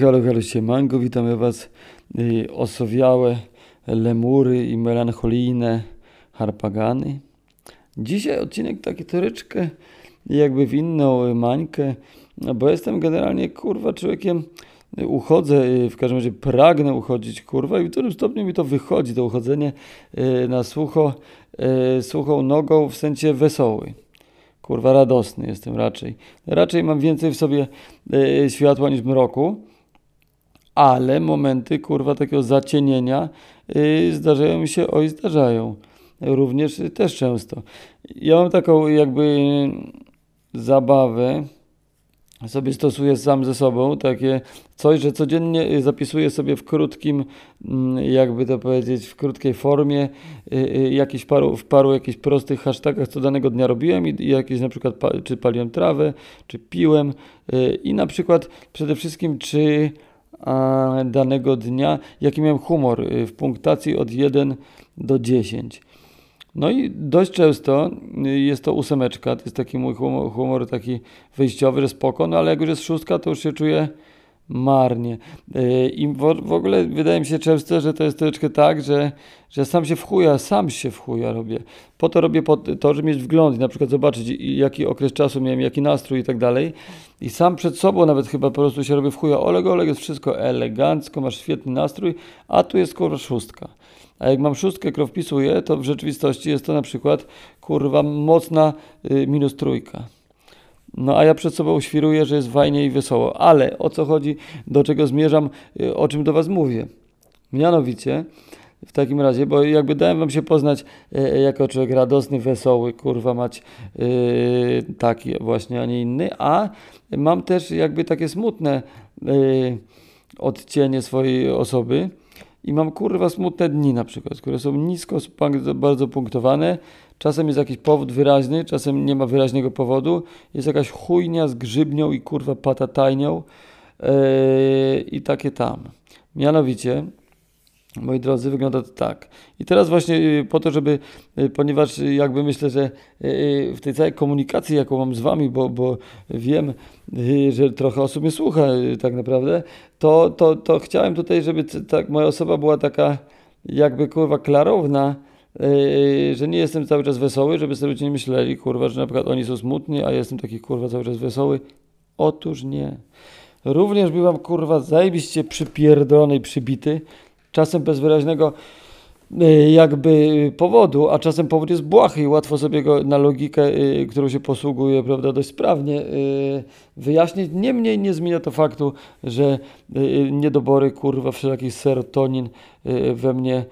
Halo, halo, siemanko, witamy was. Osowiałe, lemury i melancholijne harpagany. Dzisiaj odcinek taki troszeczkę jakby w inną mańkę, bo jestem generalnie kurwa człowiekiem, uchodzę, w każdym razie pragnę uchodzić kurwa i w którym stopniu mi to wychodzi, to uchodzenie na suchą nogą w sensie wesoły. Kurwa, radosny jestem raczej. Raczej mam więcej w sobie światła niż mroku, ale momenty, kurwa, takiego zacienienia zdarzają mi się, oj, zdarzają. Również też często. Ja mam taką jakby zabawę, sobie stosuję sam ze sobą, takie coś, że codziennie zapisuję sobie w krótkim, jakby to powiedzieć, w krótkiej formie w paru jakichś prostych hashtagach, co danego dnia robiłem i jakieś na przykład, czy paliłem trawę, czy piłem i na przykład przede wszystkim, czy danego dnia, jaki miałem humor w punktacji od 1 do 10. No i dość często jest to 8, to jest taki mój humor taki wyjściowy, że spoko, no ale jak już jest 6, to już się czuję marnie. I w ogóle wydaje mi się często, że to jest troszeczkę tak, że sam się w chuja robię. Po to robię to, żeby mieć wgląd i na przykład zobaczyć, jaki okres czasu miałem, jaki nastrój i tak dalej. I sam przed sobą nawet chyba po prostu się robię w chuja. Oleg, jest wszystko elegancko, masz świetny nastrój, a tu jest kurwa 6. A jak mam 6, którą wpisuję, to w rzeczywistości jest to na przykład, kurwa, mocna -3. No a ja przed sobą świruję, że jest fajnie i wesoło. Ale o co chodzi, do czego zmierzam, o czym do was mówię? Mianowicie, w takim razie, bo jakby dałem wam się poznać jako człowiek radosny, wesoły, kurwa mać, taki właśnie, a nie inny. A mam też jakby takie smutne odcienie swojej osoby. I mam kurwa smutne dni na przykład, które są nisko, bardzo punktowane. Czasem jest jakiś powód wyraźny, czasem nie ma wyraźnego powodu. Jest jakaś chujnia z grzybnią i kurwa patatajnią i takie tam. Mianowicie, moi drodzy, wygląda to tak. I teraz właśnie po to, żeby, ponieważ jakby myślę, że w tej całej komunikacji, jaką mam z wami, bo wiem, że trochę osób mnie słucha tak naprawdę, to chciałem tutaj, żeby tak moja osoba była taka jakby kurwa klarowna, że nie jestem cały czas wesoły, żeby sobie ludzie nie myśleli, kurwa, że na przykład oni są smutni, a ja jestem taki kurwa cały czas wesoły. Otóż nie. Również byłam kurwa zajebiście przypierdolony i przybity, czasem bez wyraźnego jakby powodu, a czasem powód jest błahy i łatwo sobie go na logikę, którą się posługuje, prawda, dość sprawnie wyjaśnić. Niemniej nie zmienia to faktu, że niedobory, kurwa, wszelakich serotonin we mnie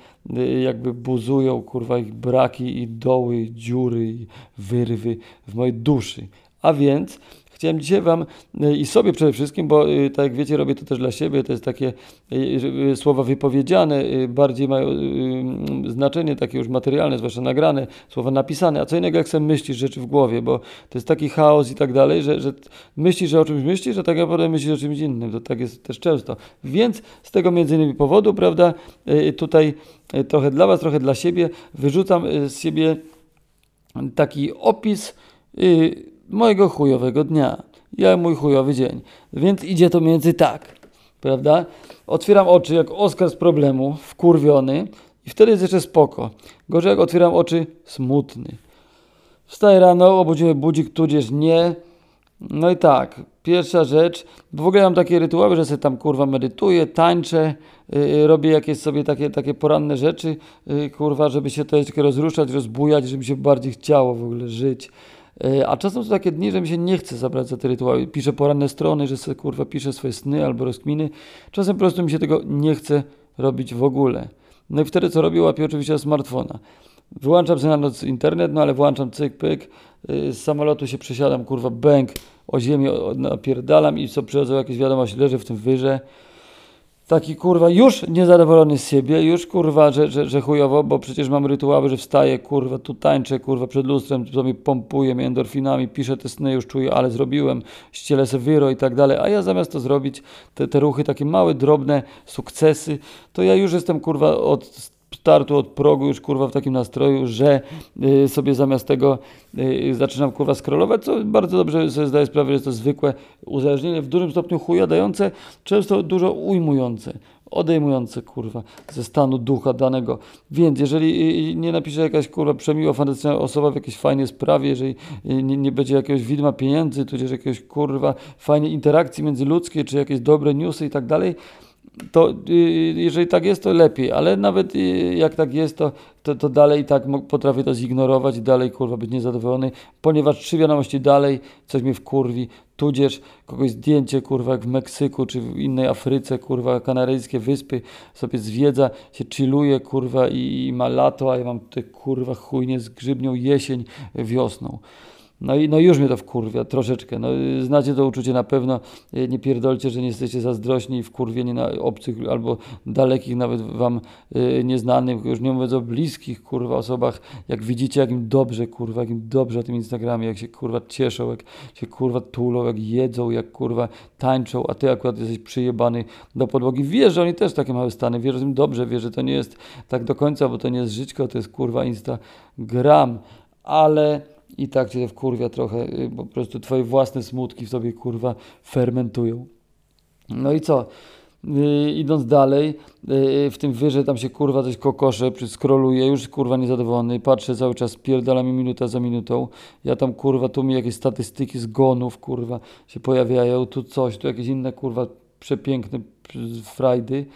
jakby buzują, kurwa, ich braki i doły, i dziury, i wyrwy w mojej duszy. A więc chciałem dzisiaj wam i sobie przede wszystkim, bo tak jak wiecie, robię to też dla siebie, to jest takie słowa wypowiedziane, bardziej mają znaczenie takie już materialne, zwłaszcza nagrane, słowa napisane, a co innego jak sobie myślisz rzeczy w głowie, bo to jest taki chaos i tak dalej, że myślisz, że o czymś myślisz, a tak naprawdę myślisz o czymś innym, to tak jest też często. Więc z tego między innymi powodu, prawda, tutaj trochę dla was, trochę dla siebie, wyrzucam z siebie taki opis mojego chujowego dnia. Ja mój chujowy dzień. Więc idzie to między tak, prawda? Otwieram oczy jak Oskar z Problemu, wkurwiony i wtedy jest jeszcze spoko. Gorzej jak otwieram oczy, smutny. Wstaję rano, obudziłem budzik, tudzież nie. No i tak, pierwsza rzecz, bo w ogóle mam takie rytuały, że sobie tam kurwa medytuję, tańczę, robię jakieś sobie takie poranne rzeczy, kurwa, żeby się troszeczkę rozruszać, rozbujać, żeby się bardziej chciało w ogóle żyć. A czasem są takie dni, że mi się nie chce zabrać za te rytuały. Piszę poranne strony, że sobie kurwa piszę swoje sny albo rozkminy. Czasem po prostu mi się tego nie chce robić w ogóle. No i wtedy co robię? Łapię oczywiście smartfona. Wyłączam sobie na noc internet, no ale włączam cyk, pyk. Z samolotu się przesiadam, kurwa, bęk, o ziemię napierdalam i co przychodzą jakieś wiadomości, leżę w tym wyrze. Taki kurwa już niezadowolony z siebie, już kurwa, że chujowo, bo przecież mam rytuały, że wstaję, kurwa, tu tańczę, kurwa, przed lustrem, to mi pompuje mnie endorfinami, piszę te sny, już czuję, ale zrobiłem, ścielę se wyro i tak dalej, a ja zamiast to zrobić, te ruchy, takie małe, drobne sukcesy, to ja już jestem, kurwa, od startu od progu już kurwa w takim nastroju, że sobie zamiast tego zaczynam kurwa scrollować, co bardzo dobrze sobie zdaję sprawę, że jest to zwykłe uzależnienie, w dużym stopniu chujadające, często dużo ujmujące, odejmujące kurwa ze stanu ducha danego. Więc jeżeli nie napisze jakaś kurwa przemiła, fantastyczna osoba w jakiejś fajnej sprawie, jeżeli nie będzie jakiegoś widma pieniędzy, tudzież jakiegoś kurwa fajnej interakcji międzyludzkiej, czy jakieś dobre newsy i tak dalej, to jeżeli tak jest, to lepiej, ale nawet jak tak jest, to dalej i tak potrafię to zignorować i dalej kurwa być niezadowolony, ponieważ trzy wiadomości dalej coś mnie wkurwi, tudzież kogoś zdjęcie kurwa jak w Meksyku czy w innej Afryce, kurwa kanaryjskie wyspy sobie zwiedza, się chilluje kurwa i ma lato, a ja mam tutaj kurwa chujnie z grzybnią jesień wiosną. No i no już mnie to wkurwia troszeczkę. No, znacie to uczucie na pewno. Nie pierdolcie, że nie jesteście zazdrośni i wkurwieni na obcych albo dalekich, nawet wam nieznanych, już nie mówiąc o bliskich, kurwa, osobach. Jak widzicie, jak im dobrze, kurwa, jak im dobrze na tym Instagramie, jak się, kurwa, cieszą, jak się, kurwa, tulą, jak jedzą, jak, kurwa, tańczą, a ty akurat jesteś przyjebany do podłogi. Wiesz, że oni też takie małe stany, wiesz, że im dobrze, wiesz, że to nie jest tak do końca, bo to nie jest żyćko, to jest, kurwa, Instagram, ale... I tak cię wkurwia trochę, bo po prostu twoje własne smutki w sobie, kurwa, fermentują. No i co? Idąc dalej, w tym wyżej tam się, kurwa, coś kokosze, przyskroluję, już, kurwa, niezadowolony, patrzę cały czas, pierdala mi minuta za minutą, ja tam, kurwa, tu mi jakieś statystyki zgonów, kurwa, się pojawiają, tu coś, tu jakieś inne, kurwa, przepiękne frajdy.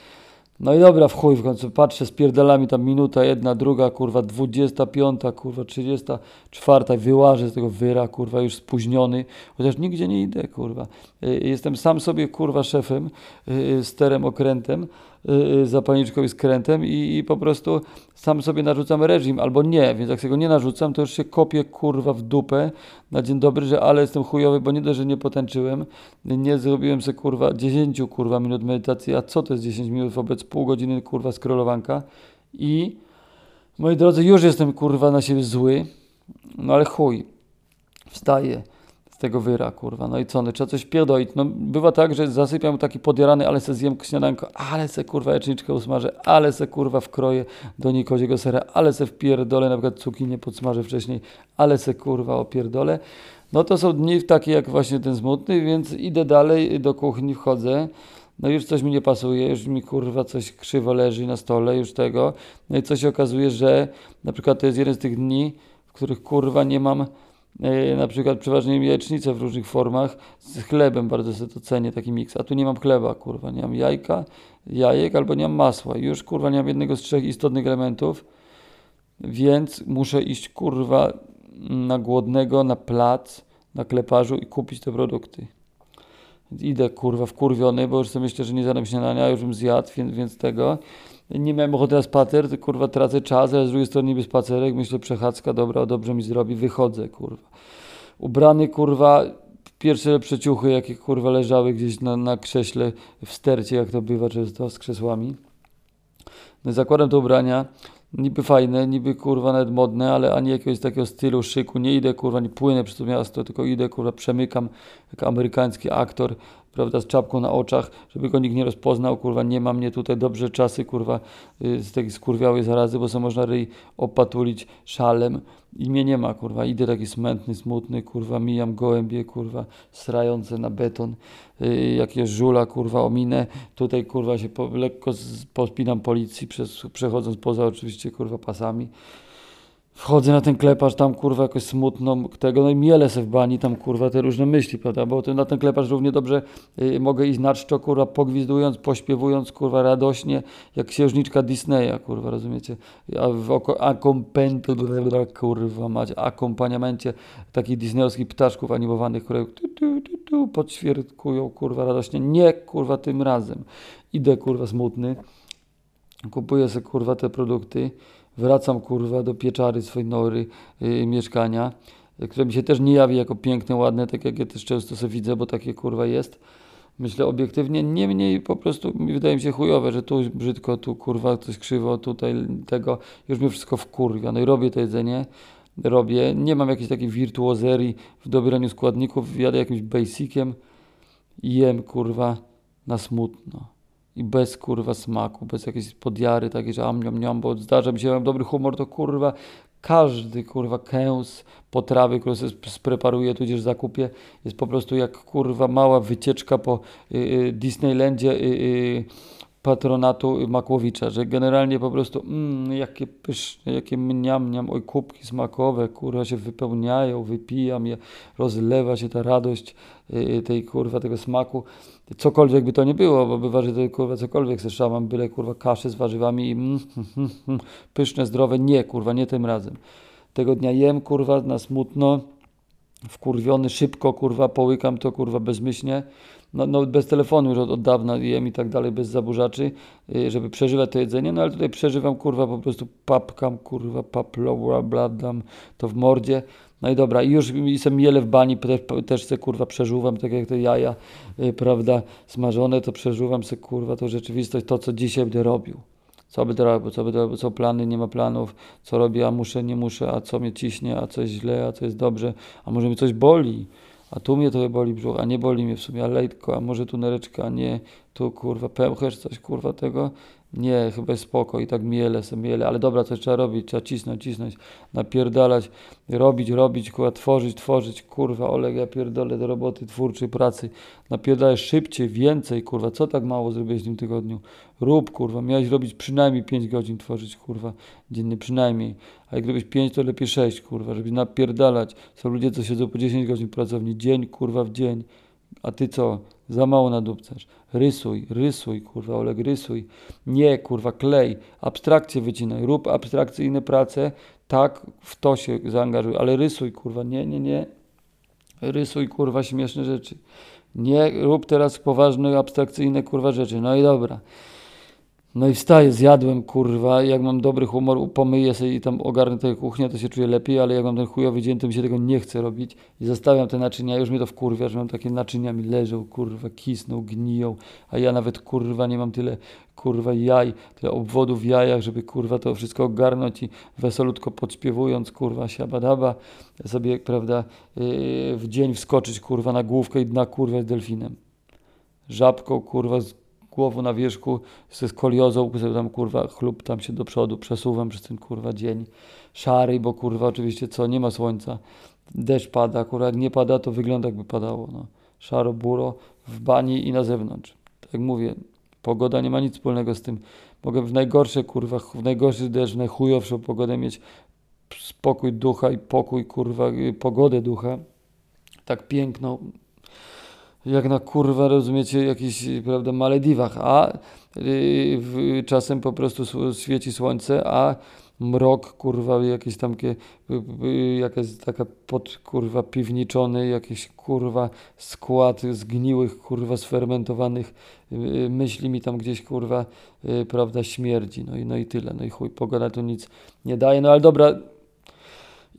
No i dobra, w chuj w końcu, patrzę, spierdalami tam minuta, jedna, druga, kurwa, 25, kurwa, 34, wyłażę z tego wyra, kurwa, już spóźniony, chociaż nigdzie nie idę, kurwa. Jestem sam sobie, kurwa, szefem, sterem, okrętem, zapalniczką i skrętem i po prostu sam sobie narzucam reżim, albo nie, więc jak sobie go nie narzucam, to już się kopię, kurwa, w dupę na dzień dobry, że ale jestem chujowy, bo nie dość, że nie potęczyłem, nie zrobiłem sobie, kurwa, 10, kurwa, minut medytacji, a co to jest 10 minut wobec pół godziny, kurwa, scrollowanka i, moi drodzy, już jestem, kurwa, na siebie zły, no ale chuj, wstaję z tego wyra, kurwa, no i co, no trzeba coś pierdolić, no bywa tak, że zasypiam taki podjarany, ale se zjem śniadanko, ale se, kurwa, jajeczniczkę usmażę, ale se, kurwa, wkroję do niej koziego sera, ale se wpierdolę, na przykład cukinię podsmażę wcześniej, ale se, kurwa, opierdolę, no to są dni takie jak właśnie ten smutny, więc idę dalej do kuchni, wchodzę, no już coś mi nie pasuje, już mi kurwa coś krzywo leży na stole, już tego. No i co się okazuje, że na przykład to jest jeden z tych dni, w których kurwa nie mam na przykład przeważnie jajecznicę w różnych formach, z chlebem bardzo sobie to cenię, taki miks, a tu nie mam chleba, kurwa, nie mam jajek albo nie mam masła. Już kurwa nie mam jednego z trzech istotnych elementów, więc muszę iść kurwa na głodnego, na plac, na Kleparzu i kupić te produkty. Idę, kurwa, wkurwiony, bo już sobie myślę, że nie zjadam śniadania, już bym zjadł, więc tego. Nie miałem ochoty na spacer, kurwa, tracę czas, ale z drugiej strony niby spacerek, myślę, przechadzka, dobra, dobrze mi zrobi, wychodzę, kurwa. Ubrany, kurwa, pierwsze przeciuchy, jakie, kurwa, leżały gdzieś na krześle w stercie, jak to bywa często, z krzesłami. No, zakładam te ubrania, niby fajne, niby, kurwa, nawet modne, ale ani jakiegoś takiego stylu, szyku, nie idę, kurwa, nie płynę przez to miasto, tylko idę, kurwa, przemykam, jak amerykański aktor, prawda, z czapką na oczach, żeby go nikt nie rozpoznał, kurwa, nie ma mnie tutaj, dobrze czasy, kurwa, z takiej skurwiałej zarazy, bo co można ryj opatulić szalem i mnie nie ma, kurwa, idę taki smętny, smutny, kurwa, mijam gołębie, kurwa, srające na beton, jakieś żula, kurwa, ominę, tutaj, kurwa, się lekko pospinam policji, przechodząc poza oczywiście, kurwa, pasami. Wchodzę na ten Kleparz, tam kurwa jakoś smutno tego, no i mielę se w bani, tam kurwa te różne myśli, prawda, bo na ten Kleparz równie dobrze mogę iść na czczo, kurwa, pogwizdując, pośpiewując, kurwa, radośnie, jak księżniczka Disneya, kurwa, rozumiecie, a w akompaniamencie takich disneyowskich ptaszków animowanych, które podświerkują, kurwa, radośnie, nie, kurwa, tym razem, idę, kurwa, smutny, kupuję se, kurwa, te produkty, wracam, kurwa, do pieczary swojej nory, mieszkania, które mi się też nie jawi jako piękne, ładne, tak jak ja też często sobie widzę, bo takie, kurwa, jest. Myślę obiektywnie, niemniej po prostu wydaje mi się chujowe, że tu brzydko, tu, kurwa, coś krzywo, tutaj tego, już mnie wszystko wkurwia. No i robię to jedzenie, robię, nie mam jakiejś takiej wirtuozerii w dobieraniu składników, jadę jakimś basiciem i jem, kurwa, na smutno. i bez kurwa smaku, bez jakiejś podjary takiej, że am niam niam, bo zdarza mi się, mam dobry humor, to kurwa każdy kurwa kęs potrawy, którą sobie spreparuję, tudzież zakupię, jest po prostu jak kurwa mała wycieczka po Disneylandzie patronatu Makłowicza, że generalnie po prostu jakie pyszne, jakie mniam, mniam, oj kubki smakowe, kurwa się wypełniają, wypijam je, rozlewa się ta radość tej kurwa, tego smaku, cokolwiek by to nie było, bo bywa, że to kurwa cokolwiek mam byle kurwa kaszy z warzywami i pyszne, zdrowe, nie kurwa, nie tym razem. Tego dnia jem kurwa na smutno, wkurwiony, szybko kurwa, połykam to kurwa bezmyślnie, no bez telefonu już od dawna jem i tak dalej, bez zaburzaczy, żeby przeżywać to jedzenie, no ale tutaj przeżywam kurwa, po prostu papkam kurwa, bladam to w mordzie, no i dobra, i już se mielę w bani, też se kurwa przeżuwam, tak jak te jaja, prawda, smażone, to przeżuwam se kurwa tą rzeczywistość, to co dzisiaj będę robił. Co by to robił, co plany, nie ma planów, co robię, a muszę, nie muszę, a co mnie ciśnie, a co jest źle, a co jest dobrze, a może mi coś boli, a tu mnie to boli brzuch, a nie boli mnie w sumie, a lejtko, a może tu nereczka, a nie, tu kurwa pęcherz, coś kurwa tego, nie, chyba jest spoko i tak mielę, ale dobra, coś trzeba robić, trzeba cisnąć, napierdalać, robić, kurwa, tworzyć, kurwa, Olek, ja pierdolę do roboty twórczej, pracy, napierdalaj szybciej, więcej, kurwa, co tak mało zrobiłeś w tym tygodniu, rób, kurwa, miałeś robić przynajmniej 5 godzin tworzyć, kurwa, dziennie przynajmniej, a jak robisz 5, to lepiej 6, kurwa, żeby napierdalać, są ludzie, co siedzą po 10 godzin w pracowni, dzień, kurwa, w dzień, a ty co? Za mało nadupcasz. Rysuj, kurwa, Olek, rysuj. Nie, kurwa, klej. Abstrakcje wycinaj. Rób abstrakcyjne prace. Tak, w to się zaangażuj. Ale rysuj, kurwa, nie. Rysuj, kurwa, śmieszne rzeczy. Nie, rób teraz poważne, abstrakcyjne, kurwa, rzeczy. No i dobra. No i wstaję, zjadłem, kurwa, jak mam dobry humor, pomyję sobie i tam ogarnę tę kuchnię, to się czuję lepiej, ale jak mam ten chujowy dzień, to mi się tego nie chce robić i zostawiam te naczynia, już mnie to wkurwia, że mam takie naczynia, mi leżą, kurwa, kisną, gniją, a ja nawet, kurwa, nie mam tyle, kurwa, jaj, tyle obwodów w jajach, żeby, kurwa, to wszystko ogarnąć i wesolutko podśpiewując, kurwa, siabadaba, sobie, prawda, w dzień wskoczyć, kurwa, na główkę i na kurwa, z delfinem, żabką, kurwa, głową na wierzchu, ze skoliozą, tam kurwa chlub tam się do przodu, przesuwam przez ten kurwa dzień szary, bo kurwa oczywiście co, nie ma słońca, deszcz pada, kurwa jak nie pada to wygląda jakby padało, no. Szaro, buro, w bani i na zewnątrz, tak jak mówię, pogoda nie ma nic wspólnego z tym, mogę w najgorsze kurwa, w najgorszy deszcz, w najchujowszą pogodę mieć spokój ducha i pokój kurwa, pogodę ducha, tak piękną, jak na kurwa, rozumiecie, jakichś, prawda, Malediwach, a czasem po prostu świeci słońce, a mrok, kurwa, jakieś tamkie, jakaś taka pod, kurwa, piwniczony, jakiś, kurwa, skład zgniłych, kurwa, sfermentowanych myśli mi tam gdzieś, kurwa, prawda, śmierdzi, no i tyle, no i chuj, pogoda tu nic nie daje, no ale dobra,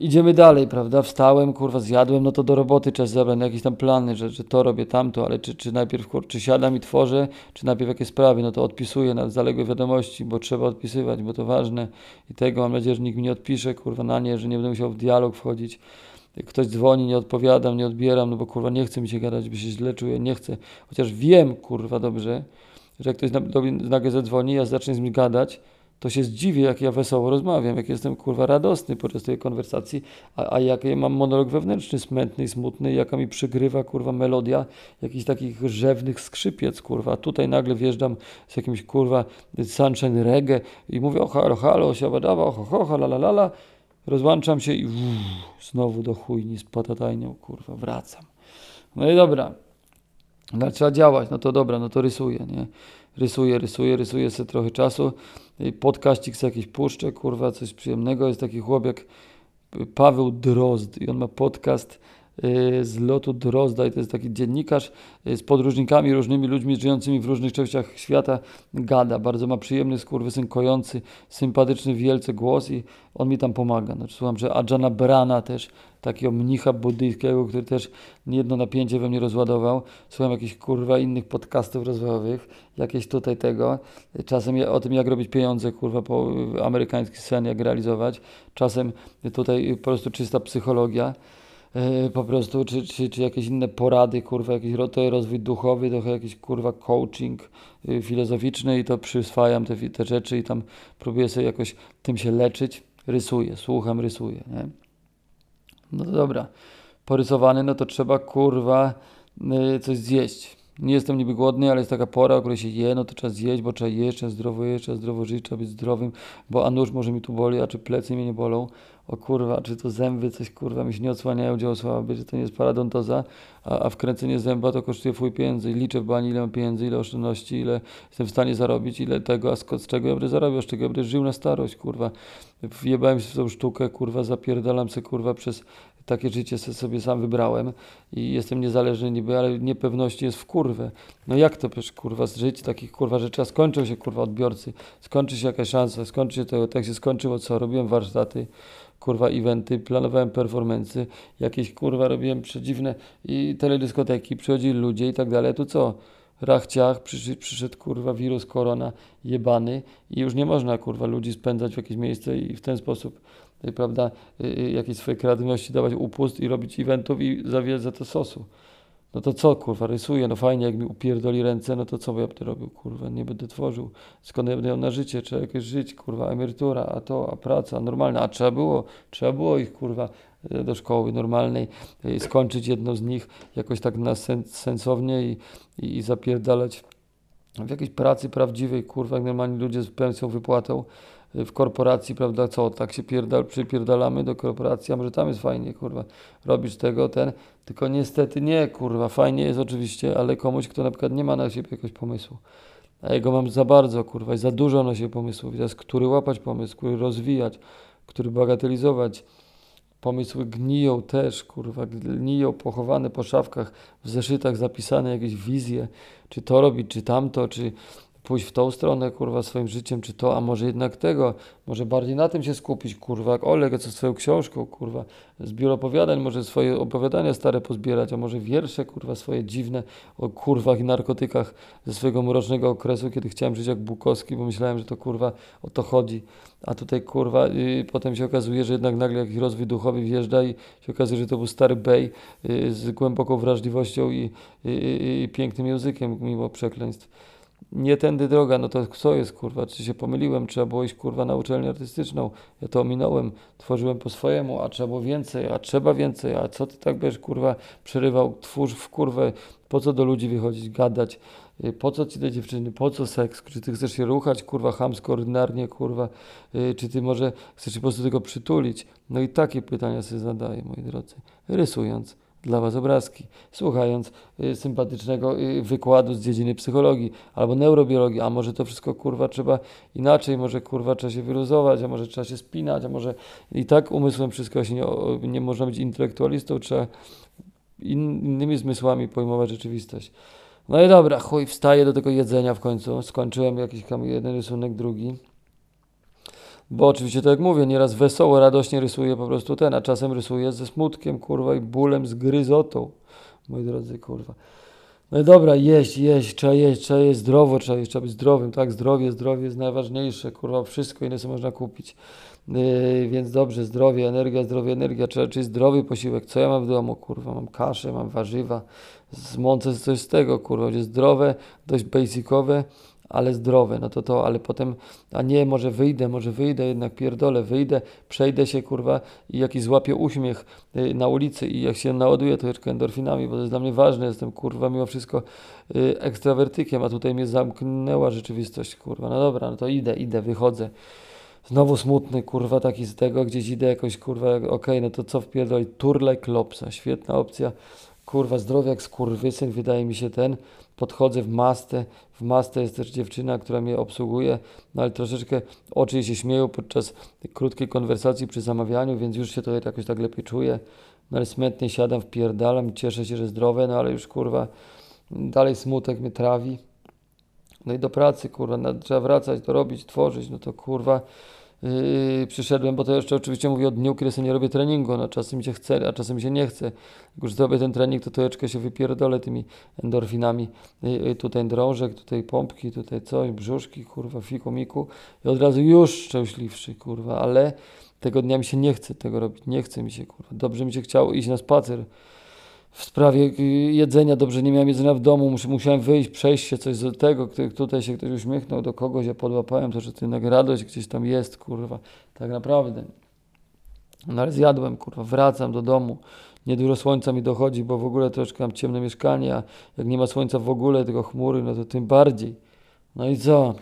idziemy dalej, prawda? Wstałem, kurwa, zjadłem, no to do roboty czas zabrać, jakieś tam plany, że to robię, tamto, ale czy najpierw, czy siadam i tworzę, czy najpierw jakie sprawy, no to odpisuję na zaległe wiadomości, bo trzeba odpisywać, bo to ważne i tego, mam nadzieję, że nikt mi nie odpisze, kurwa, na nie, że nie będę musiał w dialog wchodzić. Ktoś dzwoni, nie odpowiadam, nie odbieram, no bo, kurwa, nie chce mi się gadać, by się źle czuję, nie chcę, chociaż wiem, kurwa, dobrze, że jak ktoś do mnie zadzwoni, ja zacznę z nim gadać, to się zdziwię, jak ja wesoło rozmawiam, jak jestem, kurwa, radosny podczas tej konwersacji, a jak ja mam monolog wewnętrzny, smętny i smutny, jaka mi przygrywa, kurwa, melodia jakichś takich rzewnych skrzypiec, kurwa. A tutaj nagle wjeżdżam z jakimś, kurwa, sunshine reggae i mówię, o halo, siabadawa, ohoho, lalalala, rozłączam się i znowu do chujni z patatajnią, kurwa, wracam. No i dobra, no trzeba działać, no to dobra, no to rysuję, nie? Rysuję sobie trochę czasu, podkaścik sobie jakiś puszczę, kurwa, coś przyjemnego, jest taki chłop jak Paweł Drozd i on ma podcast z lotu Drozda i to jest taki dziennikarz z podróżnikami, różnymi ludźmi żyjącymi w różnych częściach świata, gada, bardzo ma przyjemny, skurwysyn, kojący, sympatyczny, wielce głos i on mi tam pomaga, znaczy, słucham, że Ajahna Brana też, takiego mnicha buddyjskiego, który też niejedno napięcie we mnie rozładował. Słucham jakichś, kurwa, innych podcastów rozwojowych, jakieś tutaj tego. Czasem o tym, jak robić pieniądze, kurwa, po amerykański sen, jak realizować. Czasem tutaj po prostu czysta psychologia. po prostu, czy jakieś inne porady, kurwa, jakiś rozwój duchowy, trochę jakiś, kurwa, coaching filozoficzny i to przyswajam te rzeczy i tam próbuję sobie jakoś tym się leczyć, rysuję, słucham, rysuję, nie? No to dobra, porysowany, no to trzeba, kurwa, coś zjeść. Nie jestem niby głodny, ale jest taka pora, o której się je, no to trzeba zjeść, bo trzeba jeść, trzeba zdrowo żyć, trzeba być zdrowym, bo a nóż może mi tu boli, a czy plecy mnie nie bolą, o kurwa, czy to zęby coś, kurwa, mi się nie odsłaniają, dzieło słabe, czy to nie jest paradontoza, a wkręcenie zęba to kosztuje fuj pieniędzy, liczę w bani, ile mam pieniędzy, ile oszczędności, ile jestem w stanie zarobić, ile tego, a z czego ja będę zarobił, z czego ja będę żył na starość, kurwa, wjebałem się w tą sztukę, kurwa, zapierdalam się, kurwa, przez takie życie sobie sam wybrałem i jestem niezależny niby, ale niepewności jest w kurwę. No jak to przecież, kurwa, żyć takich, kurwa, rzeczy, a skończą się, kurwa, odbiorcy, skończy się jakaś szansa, skończy się to, tak się skończyło, co robiłem warsztaty, kurwa, eventy, planowałem performancy, jakieś, kurwa, robiłem przedziwne i teledyskoteki, przychodzili ludzie i tak dalej, tu co? Rach ciach, przyszedł, kurwa, wirus korona jebany i już nie można, kurwa, ludzi spędzać w jakieś miejsce i w ten sposób, prawda, jakiejś swojej kreatywności dawać upust i robić eventów i za to sosu. No to co, kurwa, rysuję, no fajnie, jak mi upierdoli ręce, no to co ja będę robił, kurwa, nie będę tworzył, skąd ja będę miał na życie, trzeba jakieś żyć, kurwa, emerytura, a to, a praca normalna, a trzeba było ich, kurwa, do szkoły normalnej, skończyć jedno z nich jakoś tak na sensownie i zapierdalać w jakiejś pracy prawdziwej, kurwa, jak normalni ludzie z pensją, wypłatą, w korporacji, prawda, co, tak się przypierdalamy do korporacji, a może tam jest fajnie, kurwa, robisz tego, tylko niestety nie, kurwa, fajnie jest oczywiście, ale komuś, kto na przykład nie ma na siebie jakiegoś pomysłu, a ja go mam za bardzo, kurwa, i za dużo na siebie pomysłów, teraz który łapać pomysł, który rozwijać, który bagatelizować, pomysły gniją też, kurwa, gniją, pochowane po szafkach, w zeszytach zapisane jakieś wizje, czy to robić, czy tamto, czy pójść w tą stronę, kurwa, swoim życiem, czy to, a może jednak tego, może bardziej na tym się skupić, kurwa, jak Olek, co z swoją książką, kurwa, zbiór opowiadań, może swoje opowiadania stare pozbierać, a może wiersze, kurwa, swoje dziwne o kurwach i narkotykach ze swojego mrocznego okresu, kiedy chciałem żyć jak Bukowski, bo myślałem, że to, kurwa, o to chodzi, a tutaj, kurwa, potem się okazuje, że jednak nagle jakiś rozwój duchowy wjeżdża i się okazuje, że to był stary bej z głęboką wrażliwością i pięknym językiem, mimo przekleństw. Nie tędy droga, no to co jest, kurwa, czy się pomyliłem, trzeba było iść, kurwa, na uczelnię artystyczną, ja to ominąłem, tworzyłem po swojemu, a trzeba było więcej, a co ty tak będziesz, kurwa, przerywał, twórz w kurwę, po co do ludzi wychodzić, gadać, po co ci te dziewczyny, po co seks, czy ty chcesz się ruchać, kurwa, chamsko, ordynarnie, kurwa, czy ty może chcesz się po prostu tylko przytulić, no i takie pytania sobie zadaję, moi drodzy, rysując dla was obrazki, słuchając sympatycznego wykładu z dziedziny psychologii albo neurobiologii, a może to wszystko, kurwa, trzeba inaczej, może, kurwa, trzeba się wyluzować, a może trzeba się spinać, a może i tak umysłem wszystko się nie można być intelektualistą, trzeba innymi zmysłami pojmować rzeczywistość. No i dobra, chuj, wstaję do tego jedzenia w końcu, skończyłem jakiś tam jeden rysunek, drugi. Bo oczywiście, tak jak mówię, nieraz wesoło, radośnie rysuję po prostu a czasem rysuję ze smutkiem, kurwa, i bólem, z gryzotą, moi drodzy, kurwa. No i dobra, jeść, trzeba jeść zdrowo, trzeba być zdrowym, tak, zdrowie jest najważniejsze, kurwa, wszystko inne co można kupić, więc dobrze, zdrowie, energia, trzeba czyli zdrowy posiłek, co ja mam w domu, kurwa, mam kaszę, mam warzywa, z mące coś z tego, kurwa, będzie zdrowe, dość basicowe, ale zdrowe, no to, ale potem, a nie, może wyjdę, jednak pierdolę, przejdę się, kurwa, i jakiś złapię uśmiech na ulicy i jak się naładuję troszeczkę endorfinami, bo to jest dla mnie ważne, jestem, kurwa, mimo wszystko ekstrawertykiem, a tutaj mnie zamknęła rzeczywistość, kurwa, no dobra, no to idę, wychodzę. Znowu smutny, kurwa, taki z tego, gdzieś idę jakoś, kurwa, okej, no to co wpierdolę, turlaj klopsa, świetna opcja, kurwa, zdrowie jak skurwysyn, wydaje mi się podchodzę w masce jest też dziewczyna, która mnie obsługuje, no ale troszeczkę oczy jej się śmieją podczas krótkiej konwersacji przy zamawianiu, więc już się to jakoś tak lepiej czuję, no ale smętnie siadam, wpierdalam, cieszę się, że zdrowe, no ale już, kurwa, dalej smutek mnie trawi, no i do pracy, kurwa, trzeba wracać, to robić, tworzyć, no to, kurwa, przyszedłem, bo to jeszcze oczywiście mówię o dniu, kiedy sobie nie robię treningu, no czasem mi się chce, a czasem mi się nie chce. Jak już zrobię ten trening, to troszeczkę się wypierdolę tymi endorfinami. Tutaj drążek, tutaj pompki, tutaj coś, brzuszki, kurwa, fiku miku i od razu już szczęśliwszy, kurwa, ale Tego dnia mi się nie chce tego robić, nie chce mi się, kurwa. Dobrze mi się chciało iść na spacer. W sprawie jedzenia, dobrze, nie miałem jedzenia w domu, musiałem wyjść, przejść się, coś z tego, tutaj się ktoś uśmiechnął do kogoś, ja podłapałem to, że to jednak radość gdzieś tam jest, kurwa, tak naprawdę. No ale zjadłem, kurwa, wracam do domu, niedużo słońca mi dochodzi, bo w ogóle troszkę mam ciemne mieszkanie, a jak nie ma słońca w ogóle, tylko chmury, no to tym bardziej. No i co?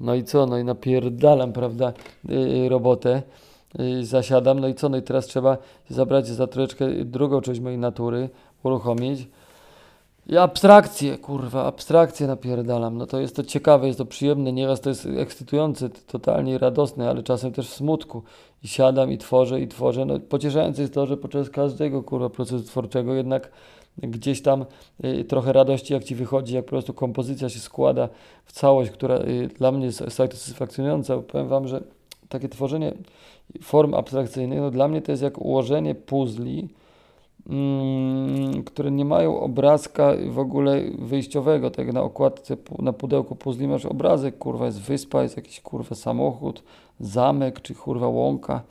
No i co? No i napierdalam, prawda, robotę. Zasiadam, no i co, no i teraz trzeba zabrać za troszeczkę drugą część mojej natury, uruchomić i abstrakcję, kurwa, abstrakcję napierdalam, no to jest to ciekawe, jest to przyjemne, nieraz to jest ekscytujące, totalnie radosne, ale czasem też w smutku i siadam i tworzę, no pocieszające jest to, że podczas każdego, kurwa, procesu twórczego jednak gdzieś tam trochę radości, jak ci wychodzi, jak po prostu kompozycja się składa w całość, która dla mnie jest satysfakcjonująca, bo powiem wam, że takie tworzenie form abstrakcyjnych, no dla mnie to jest jak ułożenie puzli, które nie mają obrazka w ogóle wyjściowego, tak jak na okładce, na pudełku puzli masz obrazek, kurwa, jest wyspa, jest jakiś, kurwa, samochód, zamek, czy, kurwa, łąka,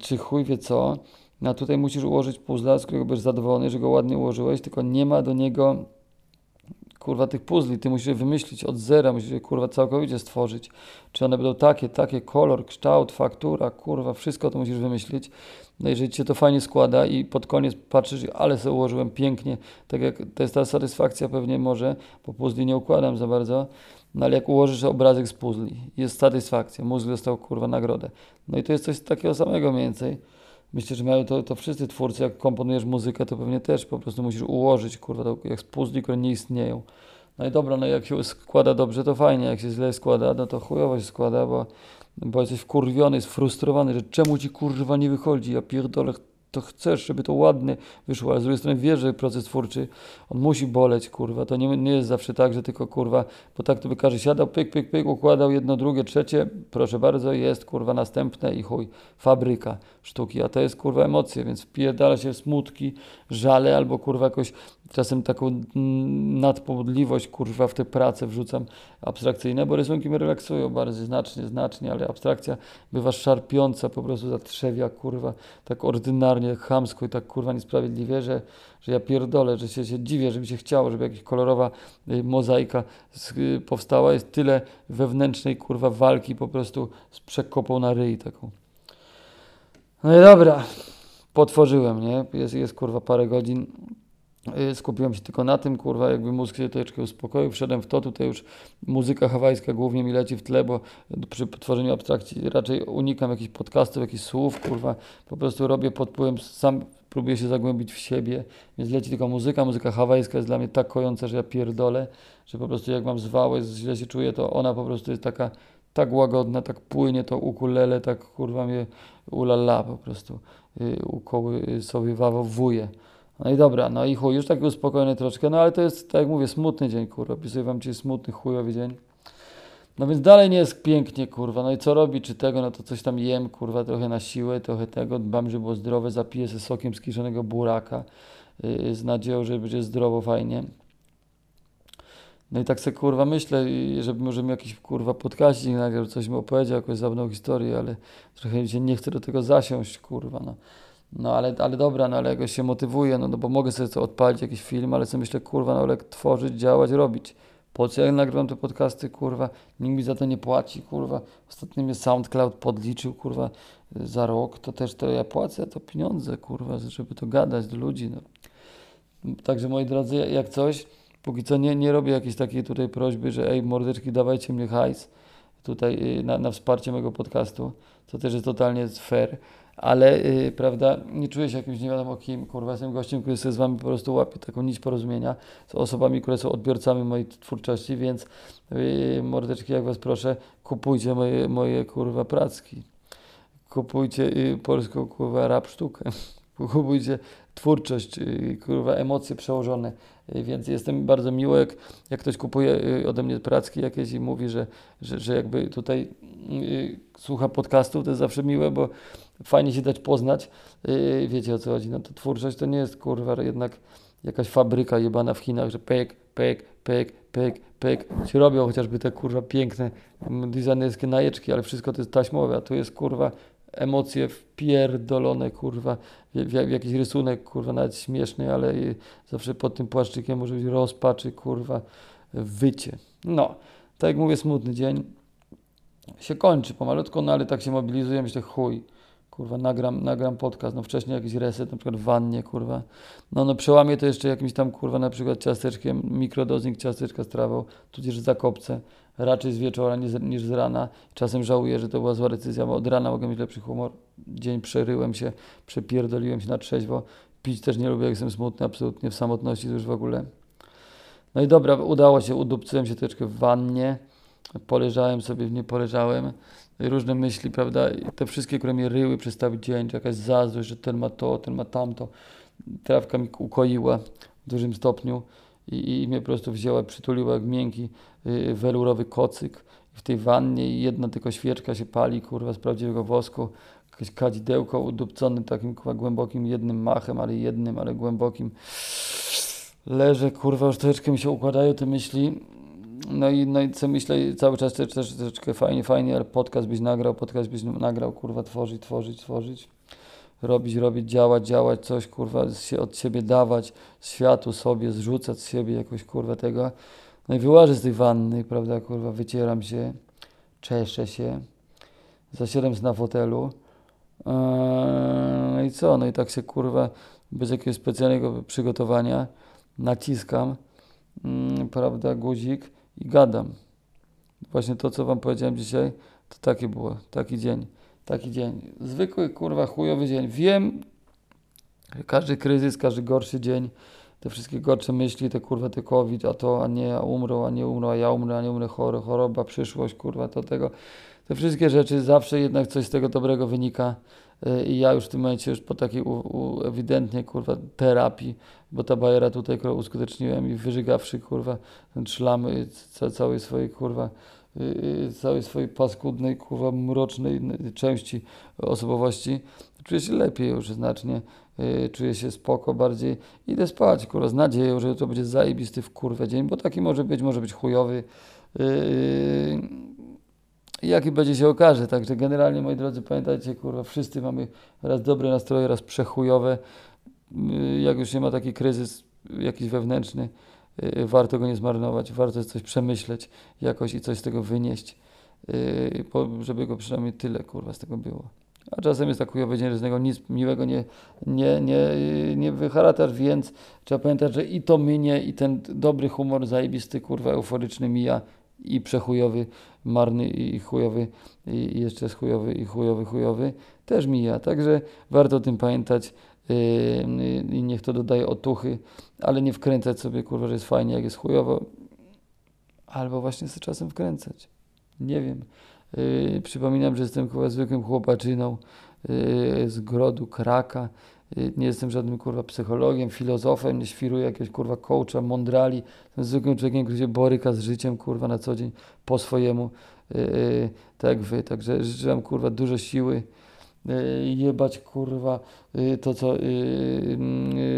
czy chuj wie co, no tutaj musisz ułożyć puzla, z którego będziesz zadowolony, że go ładnie ułożyłeś, tylko nie ma do niego, kurwa, tych puzli, ty musisz je wymyślić od zera, musisz je, kurwa, całkowicie stworzyć. Czy one będą takie, kolor, kształt, faktura, kurwa, wszystko to musisz wymyślić. No jeżeli cię to fajnie składa i pod koniec patrzysz, ale sobie ułożyłem pięknie, tak jak to jest ta satysfakcja pewnie może, bo puzli nie układam za bardzo, no ale jak ułożysz obrazek z puzli, jest satysfakcja, mózg dostał, kurwa, nagrodę. No i to jest coś takiego samego mniej więcej. Myślę, że mają to wszyscy twórcy, jak komponujesz muzykę, to pewnie też po prostu musisz ułożyć, kurwa, to jak z puzli, które nie istnieją. No i dobra, no jak się składa dobrze, to fajnie, jak się źle składa, no to chujowo się składa, bo jesteś wkurwiony, sfrustrowany, że czemu ci, kurwa, nie wychodzi, ja pierdolę, to chcesz, żeby to ładne wyszło, ale z drugiej strony wiesz, że proces twórczy, on musi boleć, kurwa, to nie jest zawsze tak, że tylko, kurwa, bo tak to by każdy siadał, pyk, układał jedno, drugie, trzecie, proszę bardzo, jest, kurwa, następne i chuj, fabryka sztuki, a to jest, kurwa, emocje, więc wpierdala się smutki, żale albo, kurwa, jakoś czasem taką nadpobudliwość, kurwa, w te prace wrzucam abstrakcyjne, bo rysunki mnie relaksują bardzo znacznie, ale abstrakcja bywa szarpiąca, po prostu zatrzewia, kurwa, tak ordynarnie, tak chamsko i tak, kurwa, niesprawiedliwie, że ja pierdolę, że się dziwię, że mi się chciało, żeby jakaś kolorowa mozaika powstała. Jest tyle wewnętrznej, kurwa, walki po prostu z przekopą na ryj taką. No i dobra, potworzyłem, nie? Jest kurwa, parę godzin. Skupiłem się tylko na tym, kurwa, jakby mózg się troszeczkę uspokoił, wszedłem w to, tutaj już muzyka hawajska głównie mi leci w tle, bo przy tworzeniu abstrakcji raczej unikam jakichś podcastów, jakichś słów, kurwa, po prostu robię pod wpływem, sam próbuję się zagłębić w siebie, więc leci tylko muzyka hawajska jest dla mnie tak kojąca, że ja pierdolę, że po prostu jak mam zwałę, źle się czuję, to ona po prostu jest taka tak łagodna, tak płynie to ukulele, tak, kurwa, mnie ulala po prostu, ukoły sobie wawowuje. No i dobra, no i chuj, już taki uspokojony troszkę, no ale to jest, tak jak mówię, smutny dzień, kurwa, opisuję wam dzisiaj smutny, chujowy dzień. No więc dalej nie jest pięknie, kurwa, no i co robi, czy tego, no to coś tam jem, kurwa, trochę na siłę, trochę tego, dbam, żeby było zdrowe, zapiję się sokiem z kiszonego buraka, z nadzieją, że będzie zdrowo, fajnie. No i tak se, kurwa, myślę, żeby może mi jakiś, kurwa, podkaźnik nagrał, coś mi opowiedział, jakąś zabawną historię, ale trochę się nie chcę do tego zasiąść, kurwa, no. No ale dobra, no ale jakoś się motywuję, no bo mogę sobie odpalić jakiś film, ale sobie myślę, kurwa, no ale tworzyć, działać, robić. Po co ja nagrywam te podcasty, kurwa, nikt mi za to nie płaci, kurwa. Ostatnio mnie SoundCloud podliczył, kurwa, za rok, to też to ja płacę, to pieniądze, kurwa, żeby to gadać do ludzi, no. Także, moi drodzy, jak coś, póki co nie robię jakiejś takiej tutaj prośby, że ej, mordeczki, dawajcie mnie hajs tutaj na wsparcie mojego podcastu, to też jest totalnie fair. Ale, prawda, nie czuję się jakimś nie wiadomo kim, kurwa, jestem gościem, który sobie z wami po prostu łapie taką nić porozumienia z osobami, które są odbiorcami mojej twórczości, więc mordeczki, jak was proszę, kupujcie moje kurwa, pracki, kupujcie polską, kurwa, rap sztukę, kupujcie twórczość, kurwa, emocje przełożone, więc jestem bardzo miły, jak ktoś kupuje ode mnie pracki jakieś i mówi, że jakby tutaj słucha podcastów, to jest zawsze miłe, bo fajnie się dać poznać, wiecie o co chodzi, no to twórczość to nie jest, kurwa, jednak jakaś fabryka jebana w Chinach, że pyk, robią chociażby te, kurwa, piękne designerskie najeczki, ale wszystko to jest taśmowe, a tu jest, kurwa, emocje wpierdolone, kurwa, w jakiś rysunek, kurwa, nawet śmieszny, ale zawsze pod tym płaszczykiem może być rozpaczy, kurwa, wycie. No, tak jak mówię, smutny dzień się kończy pomalutko, no ale tak się mobilizuję, myślę, chuj, kurwa, nagram podcast, no wcześniej jakiś reset, na przykład w wannie, kurwa, no przełamię to jeszcze jakimś tam, kurwa, na przykład ciasteczkiem, mikrodoznik ciasteczka z trawą, tudzież zakopcę, raczej z wieczora niż z rana. Czasem żałuję, że to była zła decyzja, bo od rana mogę mieć lepszy humor, dzień przeryłem się, przepierdoliłem się na trzeźwo, pić też nie lubię, jak jestem smutny, absolutnie, w samotności to już w ogóle. No i dobra, udało się, udupcyłem się troszeczkę w wannie, poleżałem sobie, nie poleżałem, różne myśli, prawda, te wszystkie, które mnie ryły przez cały dzień, czy jakaś zazdrość, że ten ma to, ten ma tamto, trawka mi ukoiła w dużym stopniu i mnie po prostu wzięła, przytuliła jak miękki welurowy kocyk w tej wannie i jedna tylko świeczka się pali, kurwa, z prawdziwego wosku, jakieś kadzidełko udupcone takim, kurwa, głębokim jednym machem, ale głębokim. Leżę, kurwa, już troszeczkę mi się układają te myśli. No i co myślę, cały czas też troszeczkę fajnie, ale podcast byś nagrał, kurwa, tworzyć. Robić, działać, coś, kurwa, od siebie dawać, światu sobie, zrzucać z siebie jakoś, kurwa, tego. No i wyłażę z tej wanny, prawda, kurwa, wycieram się, czeszę się, zasiadam na fotelu. No i co? No i tak się, kurwa, bez jakiegoś specjalnego przygotowania naciskam, prawda, guzik i gadam. Właśnie to, co wam powiedziałem dzisiaj, to takie było, taki dzień. Zwykły, kurwa, chujowy dzień. Wiem, że każdy kryzys, każdy gorszy dzień, te wszystkie gorsze myśli, te, kurwa, te COVID, a to, a nie umrą, a ja umrę, a nie umrę, choroba, przyszłość, kurwa, to tego. Te wszystkie rzeczy, zawsze jednak coś z tego dobrego wynika. I ja już w tym momencie, już po takiej ewidentnie, kurwa, terapii, bo ta bajera tutaj, którą uskuteczniłem i wyżygawszy, kurwa, ten szlam całej swojej, kurwa, całej swojej paskudnej, kurwa, mrocznej części osobowości, czuję się lepiej już znacznie, czuję się spoko bardziej, idę spać, kurwa, z nadzieją, że to będzie zajebisty w kurwę dzień, bo taki może być chujowy, jaki będzie się okaże, także generalnie, moi drodzy, pamiętajcie, kurwa, wszyscy mamy raz dobre nastroje, raz przechujowe, jak już się ma taki kryzys jakiś wewnętrzny, warto go nie zmarnować, warto coś przemyśleć jakoś i coś z tego wynieść, żeby go przynajmniej tyle, kurwa, z tego było. A czasem jest tak chujowy dzień, że z niego nic miłego nie wyharatasz, więc trzeba pamiętać, że i to minie, i ten dobry humor zajebisty, kurwa, euforyczny mija, i przechujowy, marny i chujowy, i jeszcze jest chujowy, i chujowy, też mija. Także warto o tym pamiętać i niech to dodaje otuchy, ale nie wkręcać sobie, kurwa, że jest fajnie, jak jest chujowo, albo właśnie z czasem wkręcać. Nie wiem. Przypominam, że jestem, kurwa, zwykłym chłopaczyną z grodu Kraka. Nie jestem żadnym, kurwa, psychologiem, filozofem, nie świruję jakiegoś, kurwa, coacha, mądrali. Jestem zwykłym człowiekiem, który się boryka z życiem, kurwa, na co dzień, po swojemu, tak jak wy. Także życzę wam, kurwa, dużo siły, jebać, kurwa, to, co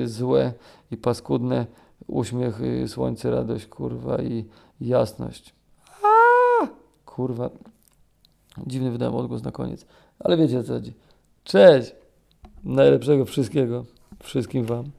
złe i paskudne, uśmiech, słońce, radość, kurwa, i jasność. Kurwa, dziwny wydałem odgłos na koniec, ale wiecie, o co chodzi. Cześć! Najlepszego wszystkiego, wszystkim wam.